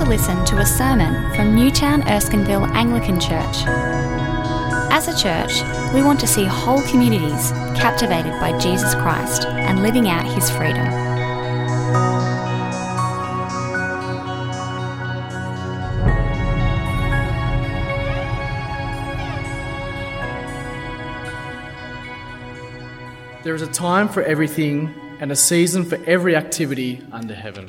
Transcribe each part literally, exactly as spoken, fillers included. to listen to a sermon from Newtown Erskineville Anglican Church. As a church, we want to see whole communities captivated by Jesus Christ and living out his freedom. There is a time for everything and a season for every activity under heaven.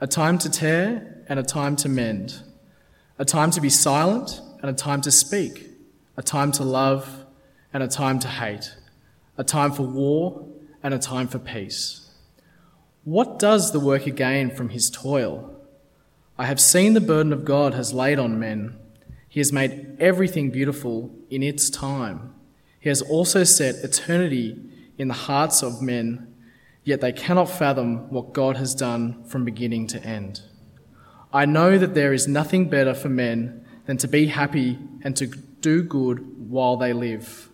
a time to tear and a time to mend, a time to be silent and a time to speak, a time to love and a time to hate, a time for war and a time for peace. What does the worker gain from his toil? I have seen the burden of God has laid on men. He has made everything beautiful in its time. He has also set eternity in the hearts of men, yet they cannot fathom what God has done from beginning to end. I know that there is nothing better for men than to be happy and to do good while they live,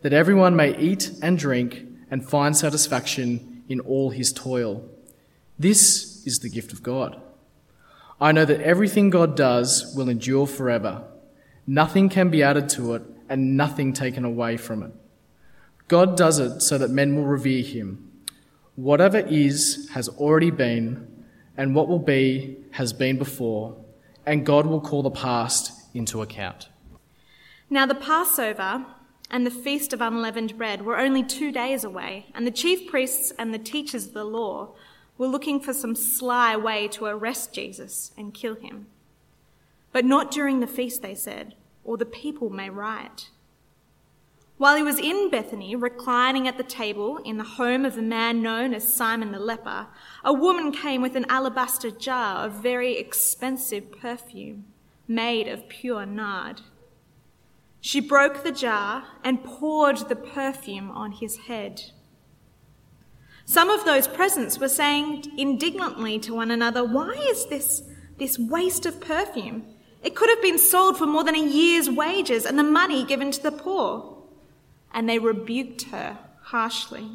that everyone may eat and drink and find satisfaction in all his toil. This is the gift of God. I know that everything God does will endure forever. Nothing can be added to it and nothing taken away from it. God does it so that men will revere him. Whatever is has already been, and what will be has been before, and God will call the past into account. Now the Passover and the Feast of Unleavened Bread were only two days away, and the chief priests and the teachers of the law were looking for some sly way to arrest Jesus and kill him. But not during the feast, they said, or the people may riot. While he was in Bethany, reclining at the table in the home of the man known as Simon the leper, a woman came with an alabaster jar of very expensive perfume made of pure nard. She broke the jar and poured the perfume on his head. Some of those present were saying indignantly to one another, "Why is this, this waste of perfume? It could have been sold for more than a year's wages and the money given to the poor." And they rebuked her harshly.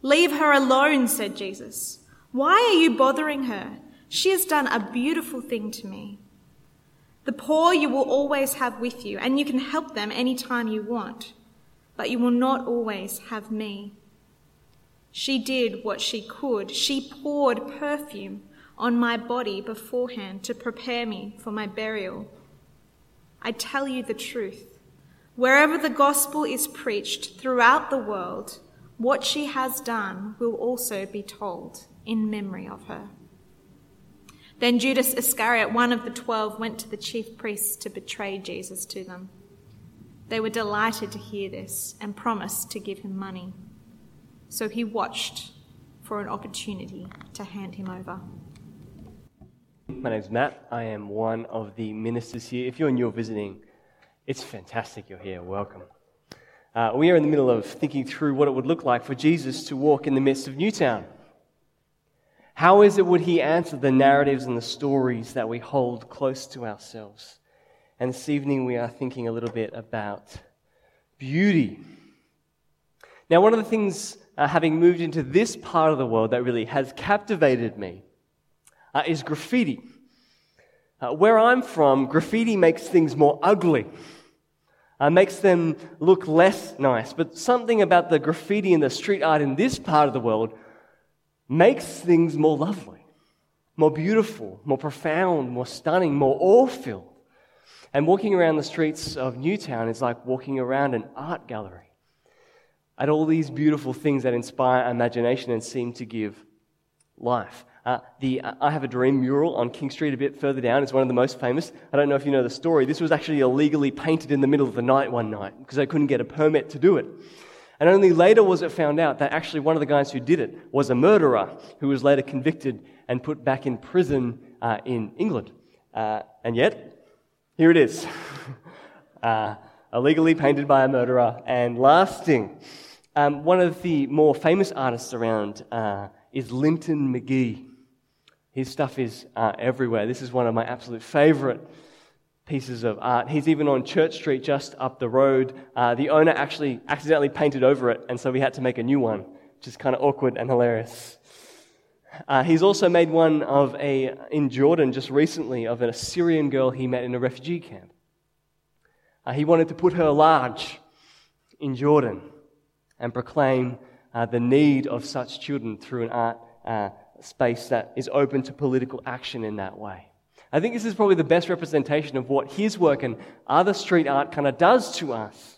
"Leave her alone," said Jesus. "Why are you bothering her? She has done a beautiful thing to me. The poor you will always have with you, and you can help them any time you want, but you will not always have me." She did what she could. She poured perfume on my body beforehand to prepare me for my burial. I tell you the truth. Wherever the gospel is preached throughout the world, what she has done will also be told in memory of her. Then Judas Iscariot, one of the twelve, went to the chief priests to betray Jesus to them. They were delighted to hear this and promised to give him money. So he watched for an opportunity to hand him over. My name's Matt. I am one of the ministers here. If you're new or visiting, it's fantastic you're here. Welcome. Uh, we are in the middle of thinking through what it would look like for Jesus to walk in the midst of Newtown. How is it would he answer the narratives and the stories that we hold close to ourselves? And this evening we are thinking a little bit about beauty. Now, one of the things, uh, having moved into this part of the world that really has captivated me uh, is graffiti. Uh, where I'm from, graffiti makes things more ugly. Uh, makes them look less nice. But something about the graffiti and the street art in this part of the world makes things more lovely, more beautiful, more profound, more stunning, more awe-filled. And walking around the streets of Newtown is like walking around an art gallery at all these beautiful things that inspire imagination and seem to give life. Uh, the uh, I Have a Dream mural on King Street a bit further down is one of the most famous. I don't know if you know the story. This was actually illegally painted in the middle of the night one night because they couldn't get a permit to do it. And only later was it found out that actually one of the guys who did it was a murderer who was later convicted and put back in prison uh, in England. Uh, and yet, here it is. uh, illegally painted by a murderer and lasting. Um, one of the more famous artists around uh, is Linton McGee. His stuff is uh, everywhere. This is one of my absolute favourite pieces of art. He's even on Church Street just up the road. Uh, the owner actually accidentally painted over it, and so we had to make a new one, which is kind of awkward and hilarious. Uh, he's also made one of a in Jordan just recently of an Assyrian girl he met in a refugee camp. Uh, he wanted to put her large in Jordan and proclaim uh, the need of such children through an art uh, space that is open to political action in that way. I think this is probably the best representation of what his work and other street art kind of does to us.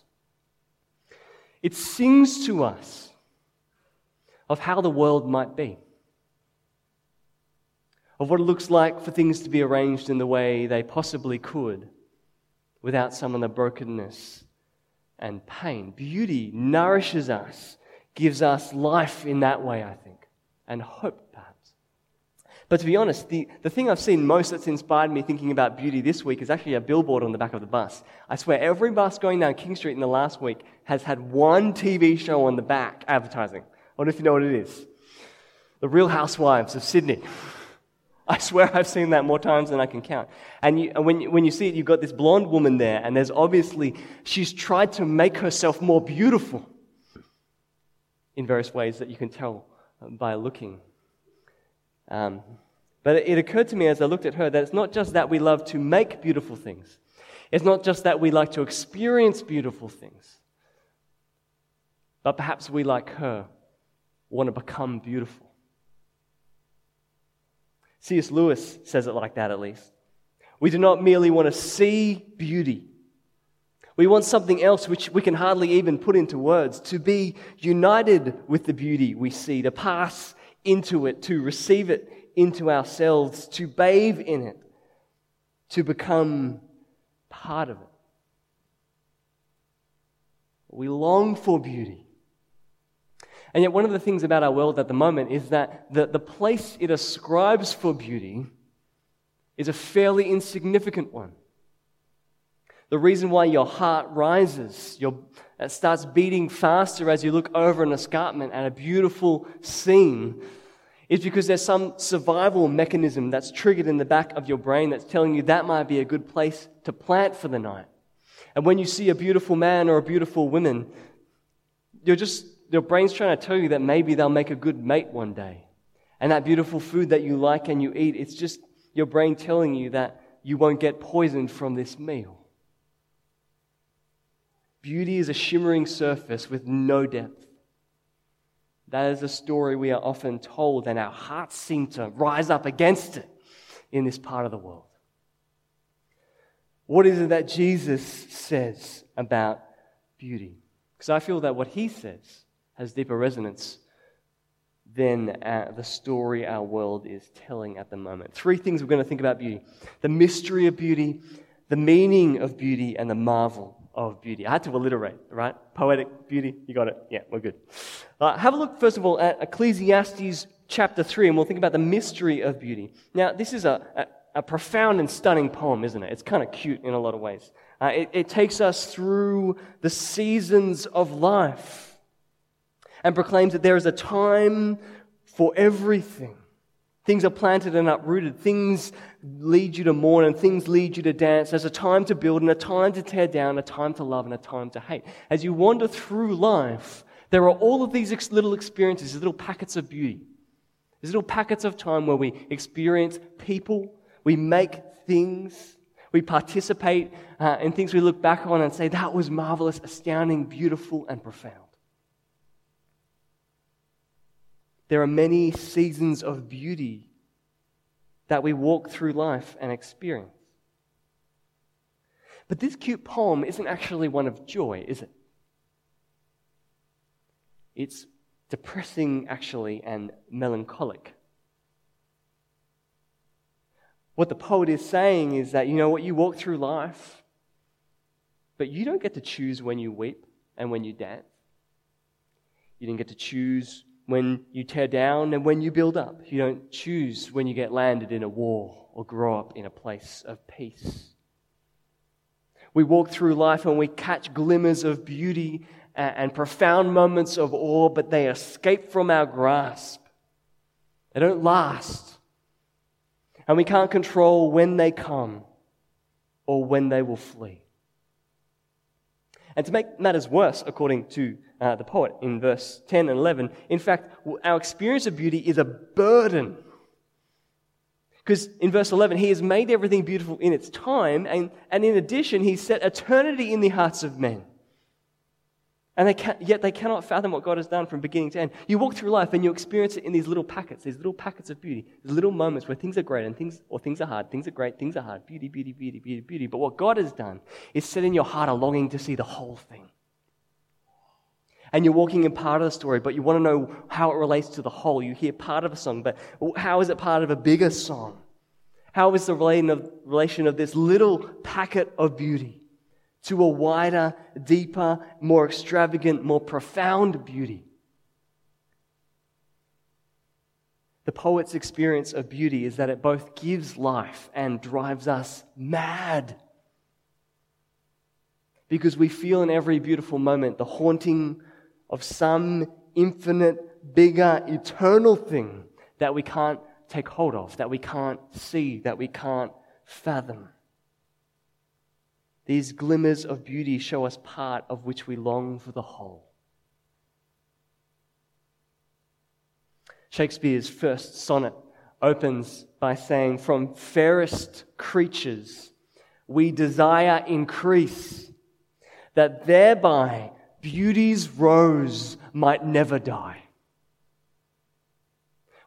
It sings to us of how the world might be, of what it looks like for things to be arranged in the way they possibly could without some of the brokenness and pain. Beauty nourishes us, gives us life in that way, I think, and hope, perhaps. But to be honest, the, the thing I've seen most that's inspired me thinking about beauty this week is actually a billboard on the back of the bus. I swear, every bus going down King Street in the last week has had one T V show on the back advertising. I don't know if you know what it is. The Real Housewives of Sydney. I swear I've seen that more times than I can count. And, you, and when, you, when you see it, you've got this blonde woman there, and there's obviously, she's tried to make herself more beautiful in various ways that you can tell by looking. Um, but it, it occurred to me as I looked at her that it's not just that we love to make beautiful things. It's not just that we like to experience beautiful things. But perhaps we, like her, want to become beautiful. C S. Lewis says it like that, at least. We do not merely want to see beauty. We want something else which we can hardly even put into words, to be united with the beauty we see, to pass into it, to receive it into ourselves, to bathe in it, to become part of it. We long for beauty. And yet one of the things about our world at the moment is that the, the place it ascribes for beauty is a fairly insignificant one. The reason why your heart rises, your, it starts beating faster as you look over an escarpment at a beautiful scene, is because there's some survival mechanism that's triggered in the back of your brain that's telling you that might be a good place to plant for the night. And when you see a beautiful man or a beautiful woman, you're just... Your brain's trying to tell you that maybe they'll make a good mate one day. And that beautiful food that you like and you eat, it's just your brain telling you that you won't get poisoned from this meal. Beauty is a shimmering surface with no depth. That is a story we are often told, and our hearts seem to rise up against it in this part of the world. What is it that Jesus says about beauty? Because I feel that what he says has deeper resonance than uh, the story our world is telling at the moment. Three things we're going to think about beauty: the mystery of beauty, the meaning of beauty, and the marvel of beauty. I had to alliterate, right? Poetic beauty, you got it. Yeah, we're good. Uh, have a look, first of all, at Ecclesiastes chapter three, and we'll think about the mystery of beauty. Now, this is a, a, a profound and stunning poem, isn't it? It's kind of cute in a lot of ways. Uh, it, it takes us through the seasons of life, and proclaims that there is a time for everything. Things are planted and uprooted. Things lead you to mourn and things lead you to dance. There's a time to build and a time to tear down, a time to love and a time to hate. As you wander through life, there are all of these ex- little experiences, little packets of beauty. There's little packets of time where we experience people, we make things, we participate uh, in things we look back on and say, that was marvelous, astounding, beautiful, and profound. There are many seasons of beauty that we walk through life and experience. But this cute poem isn't actually one of joy, is it? It's depressing, actually, and melancholic. What the poet is saying is that, you know what, you walk through life, but you don't get to choose when you weep and when you dance. You didn't get to choose when you tear down and when you build up. You don't choose when you get landed in a war or grow up in a place of peace. We walk through life and we catch glimmers of beauty and profound moments of awe, but they escape from our grasp. They don't last. And we can't control when they come or when they will flee. And to make matters worse, according to uh, the poet in verse ten and eleven, in fact, our experience of beauty is a burden. Because in verse eleven, he has made everything beautiful in its time, and, and in addition, he's set eternity in the hearts of men. And they can, yet they cannot fathom what God has done from beginning to end. You walk through life and you experience it in these little packets, these little packets of beauty, these little moments where things are great and things, or things are hard, things are great, things are hard, beauty, beauty, beauty, beauty, beauty. But what God has done is set in your heart a longing to see the whole thing. And you're walking in part of the story, but you want to know how it relates to the whole. You hear part of a song, but how is it part of a bigger song? How is the relation of this little packet of beauty to a wider, deeper, more extravagant, more profound beauty? The poet's experience of beauty is that it both gives life and drives us mad, because we feel in every beautiful moment the haunting of some infinite, bigger, eternal thing that we can't take hold of, that we can't see, that we can't fathom. These glimmers of beauty show us part of which we long for the whole. Shakespeare's first sonnet opens by saying, "From fairest creatures we desire increase, that thereby beauty's rose might never die."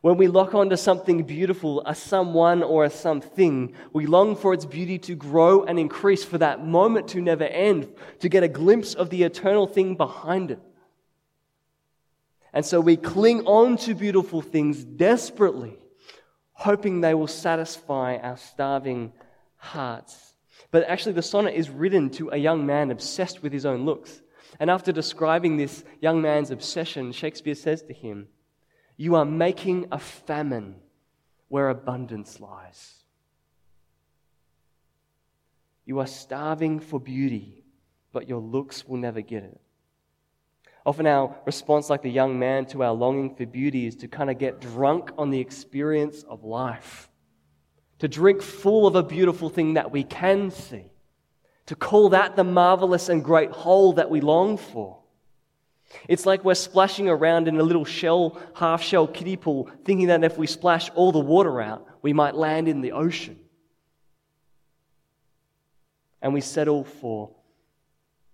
When we lock onto something beautiful, a someone or a something, we long for its beauty to grow and increase, for that moment to never end, to get a glimpse of the eternal thing behind it. And so we cling on to beautiful things desperately, hoping they will satisfy our starving hearts. But actually the sonnet is written to a young man obsessed with his own looks. And after describing this young man's obsession, Shakespeare says to him, "You are making a famine where abundance lies. You are starving for beauty, but your looks will never get it." Often our response, like the young man, to our longing for beauty is to kind of get drunk on the experience of life, to drink full of a beautiful thing that we can see, to call that the marvelous and great whole that we long for. It's like we're splashing around in a little shell, half-shell kiddie pool, thinking that if we splash all the water out, we might land in the ocean. And we settle for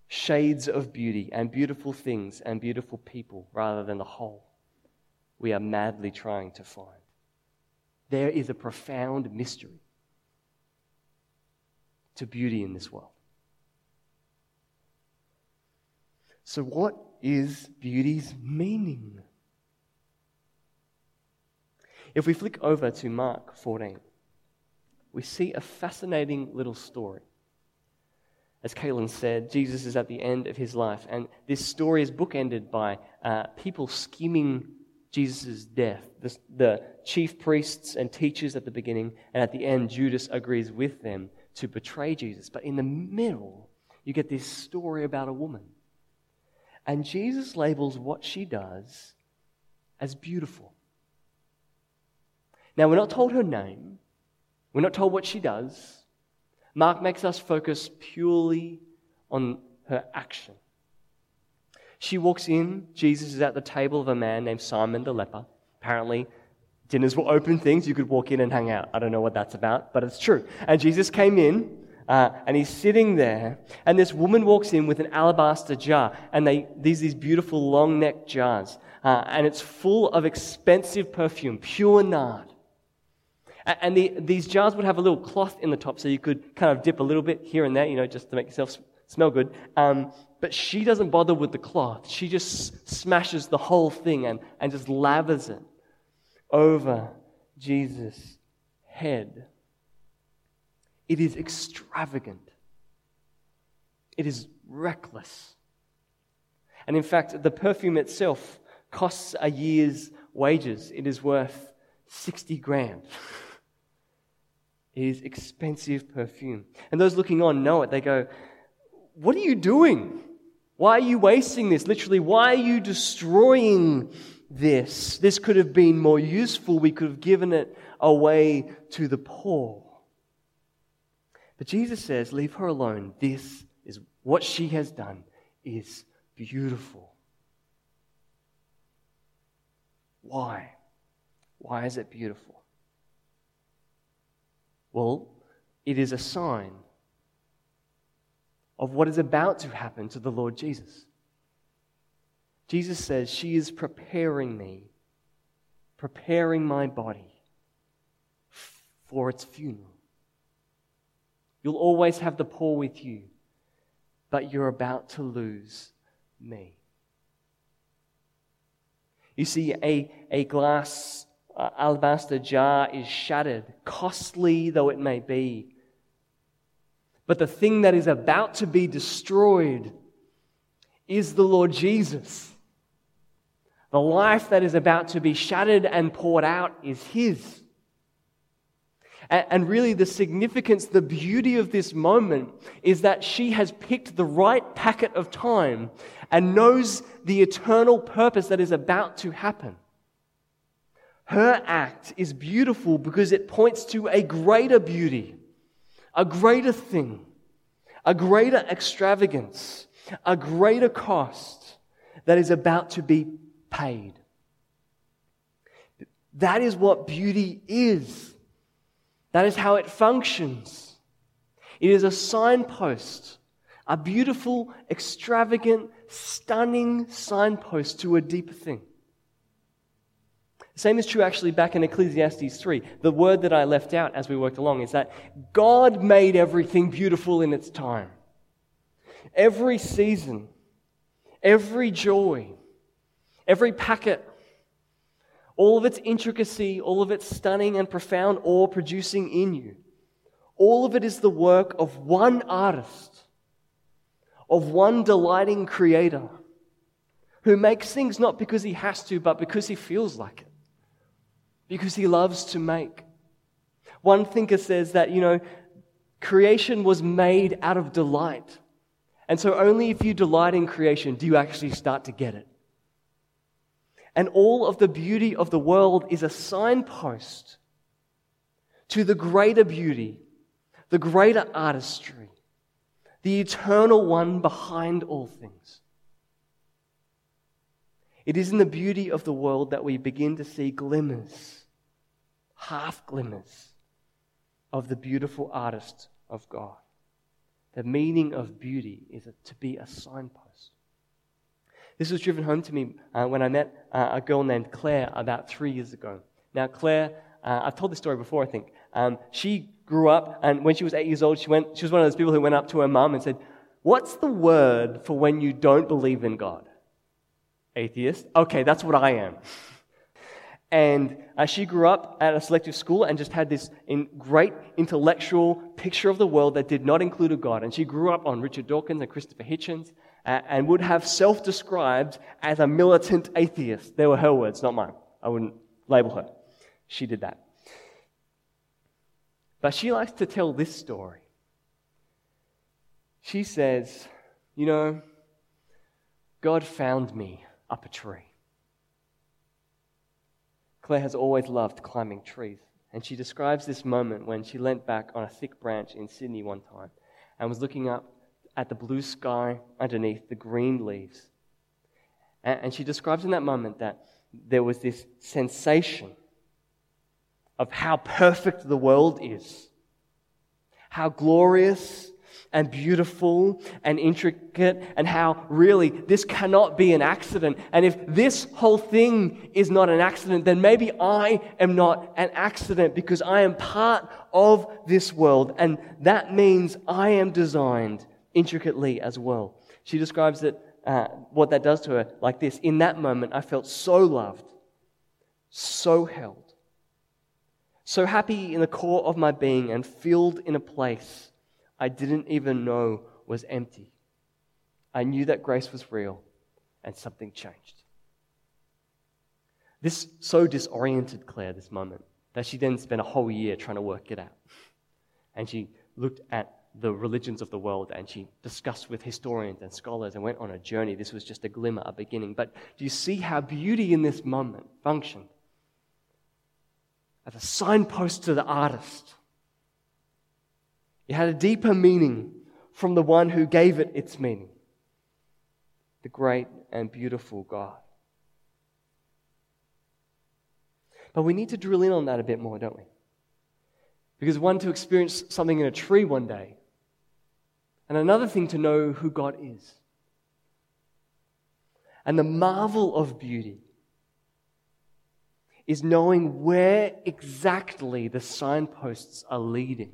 shades of beauty and beautiful things and beautiful people rather than the whole we are madly trying to find. There is a profound mystery to beauty in this world. So what is beauty's meaning? If we flick over to Mark fourteen, we see a fascinating little story. As Caitlin said, Jesus is at the end of his life, and this story is bookended by uh, people scheming Jesus' death. The, the chief priests and teachers at the beginning, and at the end Judas agrees with them to betray Jesus. But in the middle, you get this story about a woman. And Jesus labels what she does as beautiful. Now, we're not told her name. We're not told what she does. Mark makes us focus purely on her action. She walks in. Jesus is at the table of a man named Simon the leper. Apparently, dinners were open things. You could walk in and hang out. I don't know what that's about, but it's true. And Jesus came in. Uh, and he's sitting there, and this woman walks in with an alabaster jar, and they these these beautiful long-necked jars, uh, and it's full of expensive perfume, pure nard. And the, these jars would have a little cloth in the top, so you could kind of dip a little bit here and there, you know, just to make yourself smell good. Um, but she doesn't bother with the cloth. She just smashes the whole thing and, and just lathers it over Jesus' head. It is extravagant. It is reckless. And in fact, the perfume itself costs a year's wages. It is worth sixty grand. It is expensive perfume. And those looking on know it. They go, what are you doing? Why are you wasting this? Literally, why are you destroying this? This could have been more useful. We could have given it away to the poor. But Jesus says, leave her alone. This is what she has done is beautiful. Why? Why is it beautiful? Well, it is a sign of what is about to happen to the Lord Jesus. Jesus says, she is preparing me, preparing my body for its funeral. You'll always have the poor with you, but you're about to lose me. You see, a, a glass uh, alabaster jar is shattered, costly though it may be. But the thing that is about to be destroyed is the Lord Jesus. The life that is about to be shattered and poured out is His. And really the significance, the beauty of this moment is that she has picked the right packet of time and knows the eternal purpose that is about to happen. Her act is beautiful because it points to a greater beauty, a greater thing, a greater extravagance, a greater cost that is about to be paid. That is what beauty is. That is how it functions. It is a signpost, a beautiful, extravagant, stunning signpost to a deeper thing. The same is true actually back in Ecclesiastes three. The word that I left out as we worked along is that God made everything beautiful in its time. Every season, every joy, every packet, all of its intricacy, all of its stunning and profound awe producing in you, all of it is the work of one artist, of one delighting creator, who makes things not because he has to, but because he feels like it, because he loves to make. One thinker says that, you know, creation was made out of delight. And so only if you delight in creation do you actually start to get it. And all of the beauty of the world is a signpost to the greater beauty, the greater artistry, the eternal one behind all things. It is in the beauty of the world that we begin to see glimmers, half glimmers, of the beautiful artist of God. The meaning of beauty is to be a signpost. This was driven home to me uh, when I met uh, a girl named Claire about three years ago. Now, Claire, uh, I've told this story before, I think. Um, she grew up, and when she was eight years old, she went. She was one of those people who went up to her mum and said, "What's the word for when you don't believe in God?" Atheist. Okay, that's what I am. And uh, she grew up at a selective school and just had this in great intellectual picture of the world that did not include a God. And she grew up on Richard Dawkins and Christopher Hitchens, uh, and would have self-described as a militant atheist. They were her words, not mine. I wouldn't label her. She did that. But she likes to tell this story. She says, you know, God found me up a tree. Claire has always loved climbing trees, and she describes this moment when she leant back on a thick branch in Sydney one time and was looking up at the blue sky underneath the green leaves. And she describes in that moment that there was this sensation of how perfect the world is, how glorious and beautiful and intricate, and how really this cannot be an accident. And if this whole thing is not an accident, then maybe I am not an accident because I am part of this world. And that means I am designed intricately as well. She describes it, uh, what that does to her like this. In that moment, I felt so loved, so held, so happy in the core of my being and filled in a place I didn't even know was empty. I knew that grace was real and something changed. This so disoriented Claire, this moment, that she then spent a whole year trying to work it out. and she looked at the religions of the world, and she discussed with historians and scholars and went on a journey. This was just a glimmer, a beginning. But do you see how beauty in this moment functioned as a signpost to the artist? It had a deeper meaning from the one who gave it its meaning, the great and beautiful God. But we need to drill in on that a bit more, don't we? Because one to experience something in a tree one day, and another thing to know who God is. And the marvel of beauty is knowing where exactly the signposts are leading.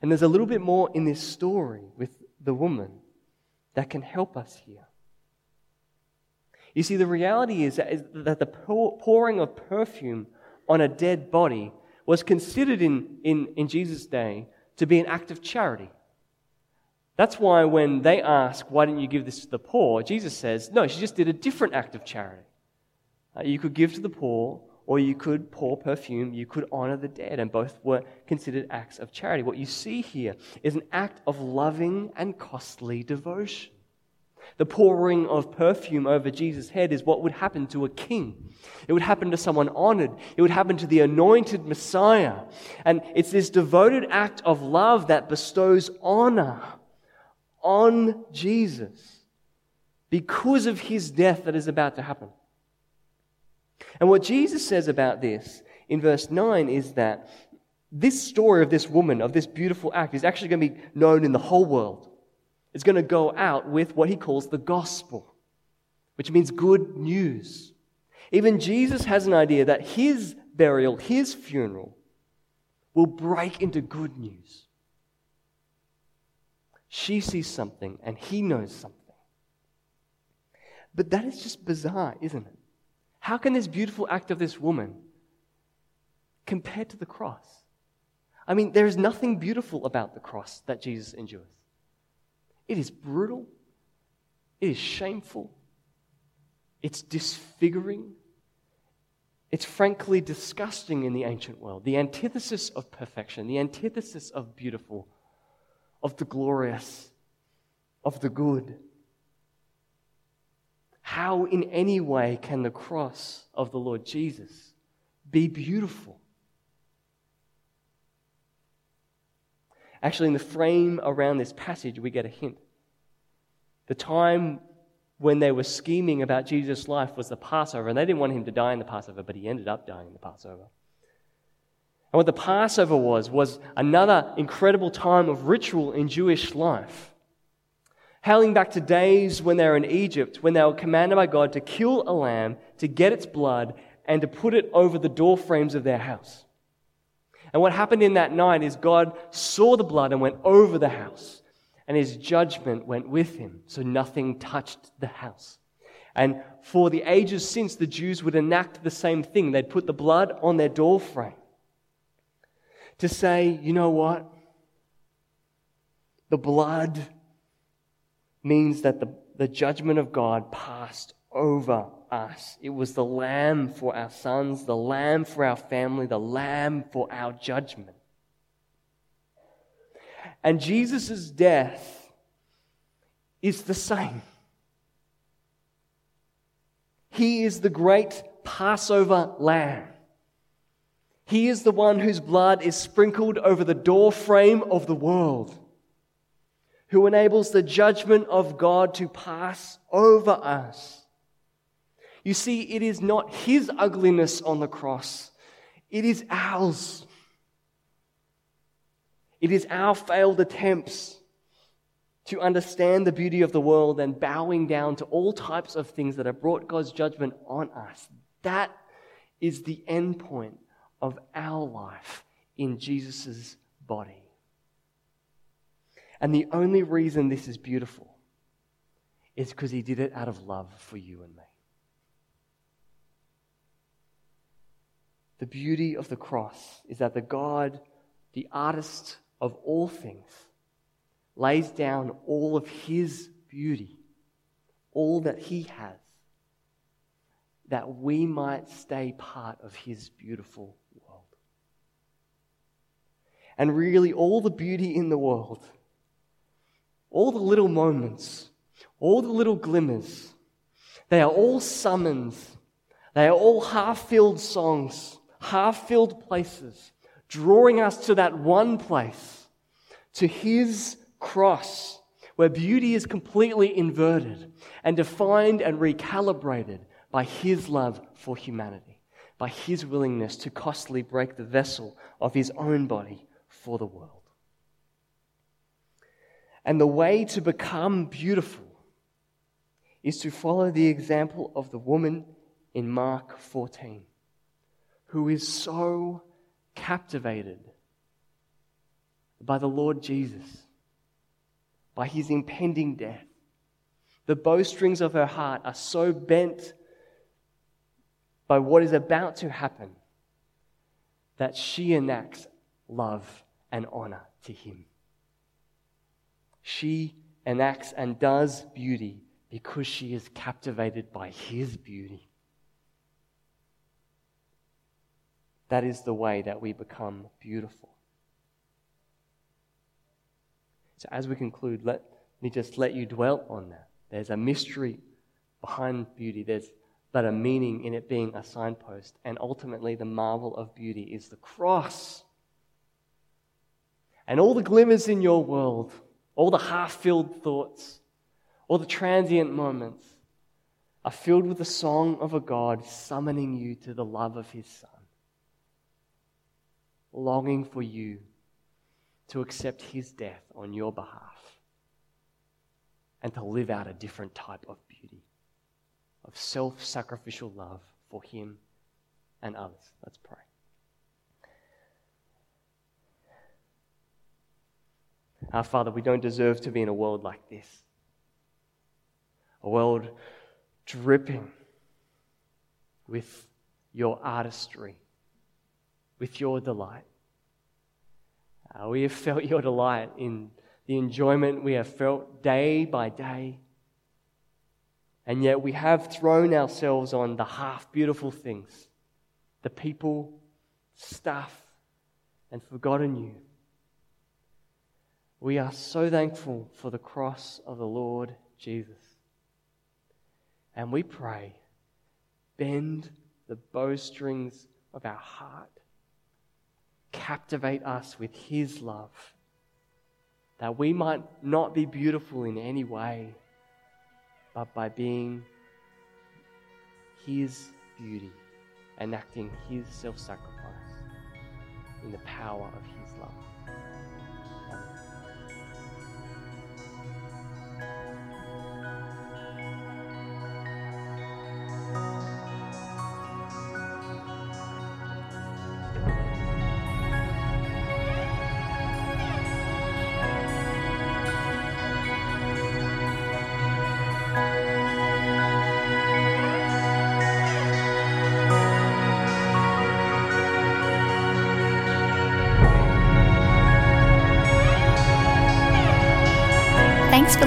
And there's a little bit more in this story with the woman that can help us here. You see, the reality is that the pouring of perfume on a dead body was considered in, in, in Jesus' day to be an act of charity. That's why when they ask, why didn't you give this to the poor? Jesus says, no, she just did a different act of charity. Uh, you could give to the poor, or you could pour perfume, you could honor the dead, and both were considered acts of charity. What you see here is an act of loving and costly devotion. The pouring of perfume over Jesus' head is what would happen to a king. It would happen to someone honored. It would happen to the anointed Messiah. And it's this devoted act of love that bestows honor on Jesus because of his death that is about to happen. And what Jesus says about this in verse nine is that this story of this woman, of this beautiful act, is actually going to be known in the whole world. Is going to go out with what he calls the gospel, which means good news. Even Jesus has an idea that his burial, his funeral, will break into good news. She sees something and he knows something. But that is just bizarre, isn't it? How can this beautiful act of this woman compare to the cross? I mean, there is nothing beautiful about the cross that Jesus endures. It is brutal, it is shameful, it's disfiguring, it's frankly disgusting in the ancient world. The antithesis of perfection, the antithesis of beautiful, of the glorious, of the good. How in any way can the cross of the Lord Jesus be beautiful? Actually, in the frame around this passage, we get a hint. The time when they were scheming about Jesus' life was the Passover, and they didn't want him to die in the Passover, but he ended up dying in the Passover. And what the Passover was, was another incredible time of ritual in Jewish life. Hailing back to days when they were in Egypt, when they were commanded by God to kill a lamb, to get its blood, and to put it over the door frames of their house. And what happened in that night is God saw the blood and went over the house, and his judgment went with him, so nothing touched the house. And for the ages since, the Jews would enact the same thing. They'd put the blood on their doorframe to say, you know what? The blood means that the, the judgment of God passed over us. It was the lamb for our sons, the lamb for our family, the lamb for our judgment. And Jesus' death is the same. He is the great Passover lamb. He is the one whose blood is sprinkled over the doorframe of the world, who enables the judgment of God to pass over us. You see, it is not his ugliness on the cross. It is ours. It is our failed attempts to understand the beauty of the world and bowing down to all types of things that have brought God's judgment on us. That is the end point of our life in Jesus' body. And the only reason this is beautiful is because he did it out of love for you and me. The beauty of the cross is that the God, the artist of all things, lays down all of his beauty, all that he has, that we might stay part of his beautiful world. and really all the beauty in the world, all the little moments, all the little glimmers, they are all summons, they are all half-filled songs, half-filled places, drawing us to that one place, to His cross, where beauty is completely inverted and defined and recalibrated by His love for humanity, by His willingness to costly break the vessel of His own body for the world. And the way to become beautiful is to follow the example of the woman in Mark fourteen, who is so captivated by the Lord Jesus, by His impending death. The bowstrings of her heart are so bent by what is about to happen that she enacts love and honor to Him. She enacts and does beauty because she is captivated by His beauty. That is the way that we become beautiful. So as we conclude, let me just let you dwell on that. There's a mystery behind beauty. There's but a meaning in it being a signpost. And ultimately, the marvel of beauty is the cross. And all the glimmers in your world, all the half-filled thoughts, all the transient moments are filled with the song of a God summoning you to the love of His Son, longing for you to accept His death on your behalf and to live out a different type of beauty, of self-sacrificial love for Him and others. Let's pray. Our Father, we don't deserve to be in a world like this, a world dripping with your artistry, with your delight. Uh, we have felt your delight in the enjoyment we have felt day by day, and yet we have thrown ourselves on the half-beautiful things, the people, stuff, and forgotten you. We are so thankful for the cross of the Lord Jesus. And we pray, bend the bowstrings of our heart. Captivate us with His love, that we might not be beautiful in any way, but by being His beauty, enacting His self-sacrifice in the power of His love. Amen. Thanks for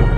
a u.